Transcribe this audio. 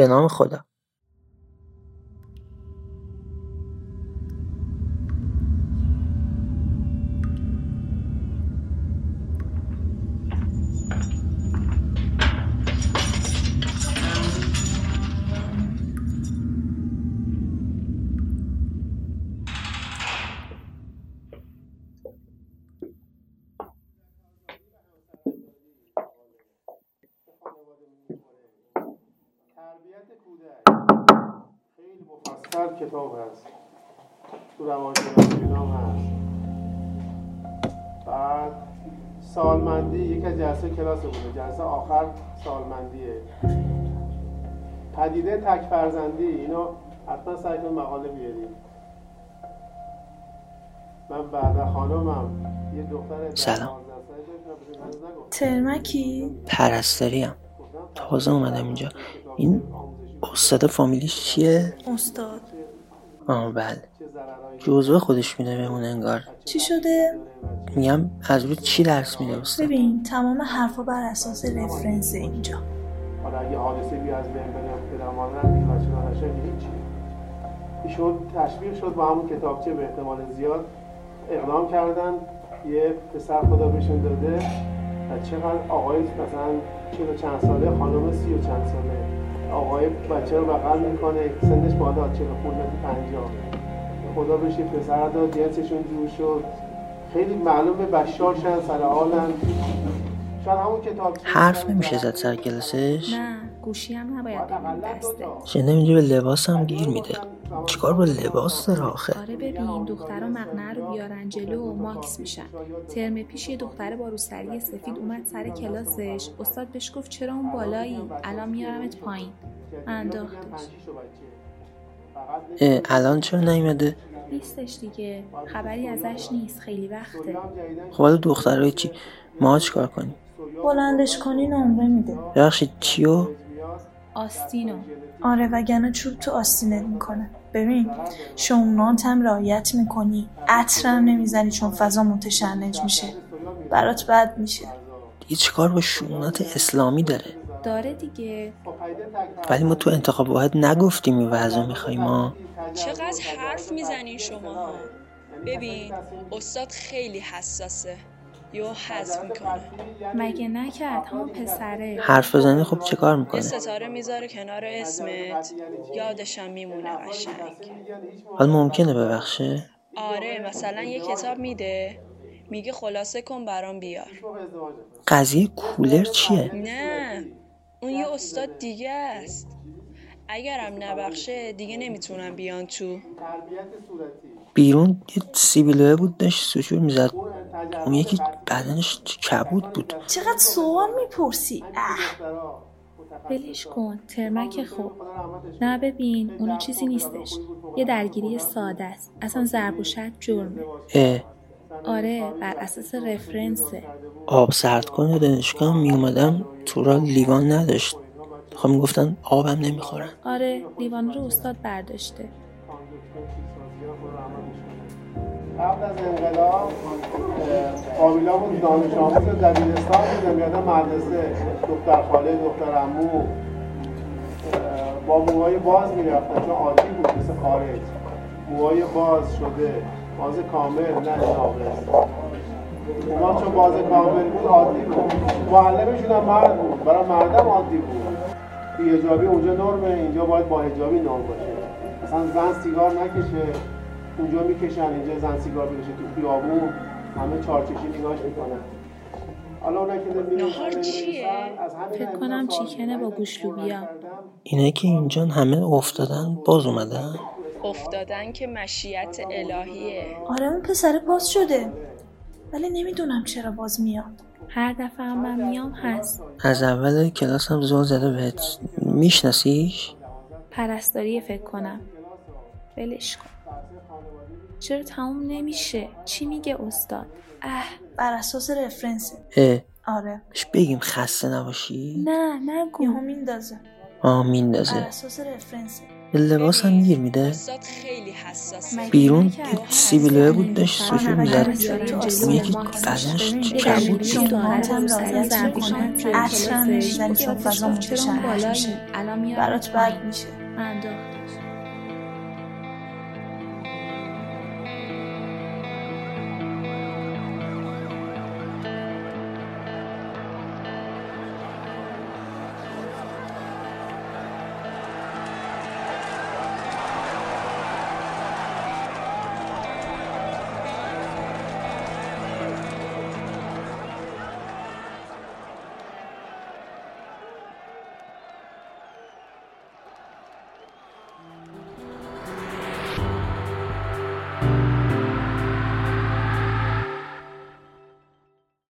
به نام خدا. خیلی مفصل کتاب هست، تو روانشناسی نام هست. بعد سالمندی یک از جلسه کلاس بوده، جلسه آخر سالمندیه. پدیده تک فرزندی، اینو حتما سعی کنید مقاله بیارید. من بعد خانمم یه دختر سلام ترمکی پرستاریم، تازه اومدم اینجا. این استاد فامیلیش چیه؟ استاد. بله. جزوه خودش میده بهمون انگار. چی شده؟ میگم از روی چی درس میده استاد؟ ببین تمام حرفا بر اساس رفرنس اینجا. حالا اگه حادثه بی از بین بره، درمان ندیگه چرا نشه هیچ چی. ایشون تشویق شد با همون کتابچه، به احتمال زیاد اقدام کردن. یه پسر خدا بهشون داده. چقدر آقای مثلا 40 ساله، خانم 30 ساله. آقای بچه رو بغل میکنه، سنش بالا، 40 تا 50. خدا بهش پسر داد، جنسشون جور شد. خیلی معلومه بشار شدن، سر حالن. شاید همون کتاب حرف نمیشه زد سر کلاسش؟ نه، گوشی هم نباید دسته. شنیدم اینجا به لباس هم گیر میده. چیکار با لباس داره آخه؟ آره ببین، دخترها مقنعه رو بیارن جلو و ماکس میشن. ترم پیش یه دختره با روسری سفید اومد سر کلاسش، استاد بهش گفت چرا اون بالایی؟ الان میارمت پایین. انداختش. الان چرا نیومده؟ نیستش دیگه، خبری ازش نیست، خیلی وقته. خب الان دخترای چی؟ ما چیکار کنیم؟ بلندش کنی نمره میده. ببخشید چیو؟ آستینو. آره وگرنه چوب تو آستینت میکنه. ببین شمنات هم رعایت میکنی، عطر هم نمیزنی چون فضا متشنج میشه، برات بد میشه. دیگه چیکار با شمنات اسلامی داره دیگه. ولی ما تو انتخاب واحد نگفتیم این وضع میخواییم. ما چقدر حرف میزنین شما. ببین استاد خیلی حساسه، یو حذف میکنه. مگه نکرد همون پسره حرف بزنی؟ خب چه کار میکنه؟ یه ستاره میذاره کنار اسمت، یادشم میمونه قشنگ. حال ممکنه ببخشه؟ آره، مثلا یه کتاب میده میگه خلاصه کن برام بیار. قضیه کولر چیه؟ نه اون یه استاد دیگه است. اگرم نبخشه دیگه نمیتونم بیان تو. بیرون یه سیبیلوه بود داشت سوچور میزد، اون یکی بدنش کبود بود. چقدر سوال میپرسی؟ بلش کن ترمک. خوب نه ببین اونو چیزی نیستش، یه درگیری ساده است، اصلا ضرب و شتم جرمه. آره بر اساس رفرنسه. آب سرد کنه دانشگاه میومدم تو را لیوان نداشت، خب میگفتن آبم نمیخورن. آره لیوان رو استاد برداشته. قبل از انقلاب قابیلامون دانش آموز دبیرستان بودن، میادن مدرسه، دختر خاله، دختر عمو با موهای باز میرفتن چون عادی بود، مثل خارج موهای باز شده، باز کامل نه ناقص. اونا چون باز کامل بود عادی بود، معلمشون هم مرد بود، برای مردم عادی بود. بی حجابی اونجا نرمه، اینجا باید با حجابی نرم باشه. مثلا زن سیگار نکشه، اونجا میکشن، اینجا زن سیگار بکشه تو خیابون، همه چارچشی نگاش میکنن. نهار چیه؟ فکر کنم چیکنه با گوش لوبیا. اینه که اینجا همه افتادن باز اومدن؟ افتادن که مشیت الهیه. آره اون پسر باز شده، ولی نمیدونم چرا باز میاد. هر دفعه من میام هست. از اول کلاس هم زور زده بهت. میشناسیش؟ پرستاری فکر کنم. ولش کن. چرا تموم نمیشه؟ چی میگه استاد؟ بر اساس رفرنس. آره. مش بگیم خسته نباشی؟ نه نگو. یهو میندازه. میندازه. بر اساس رفرنس. لباس هم گیر میده. بیرون سیبیلوه بود داشت سوشو میزد، یکی قدنش کبود بود. عطرم نشیدن که فضا متشنج میشه، برات برگ میشه.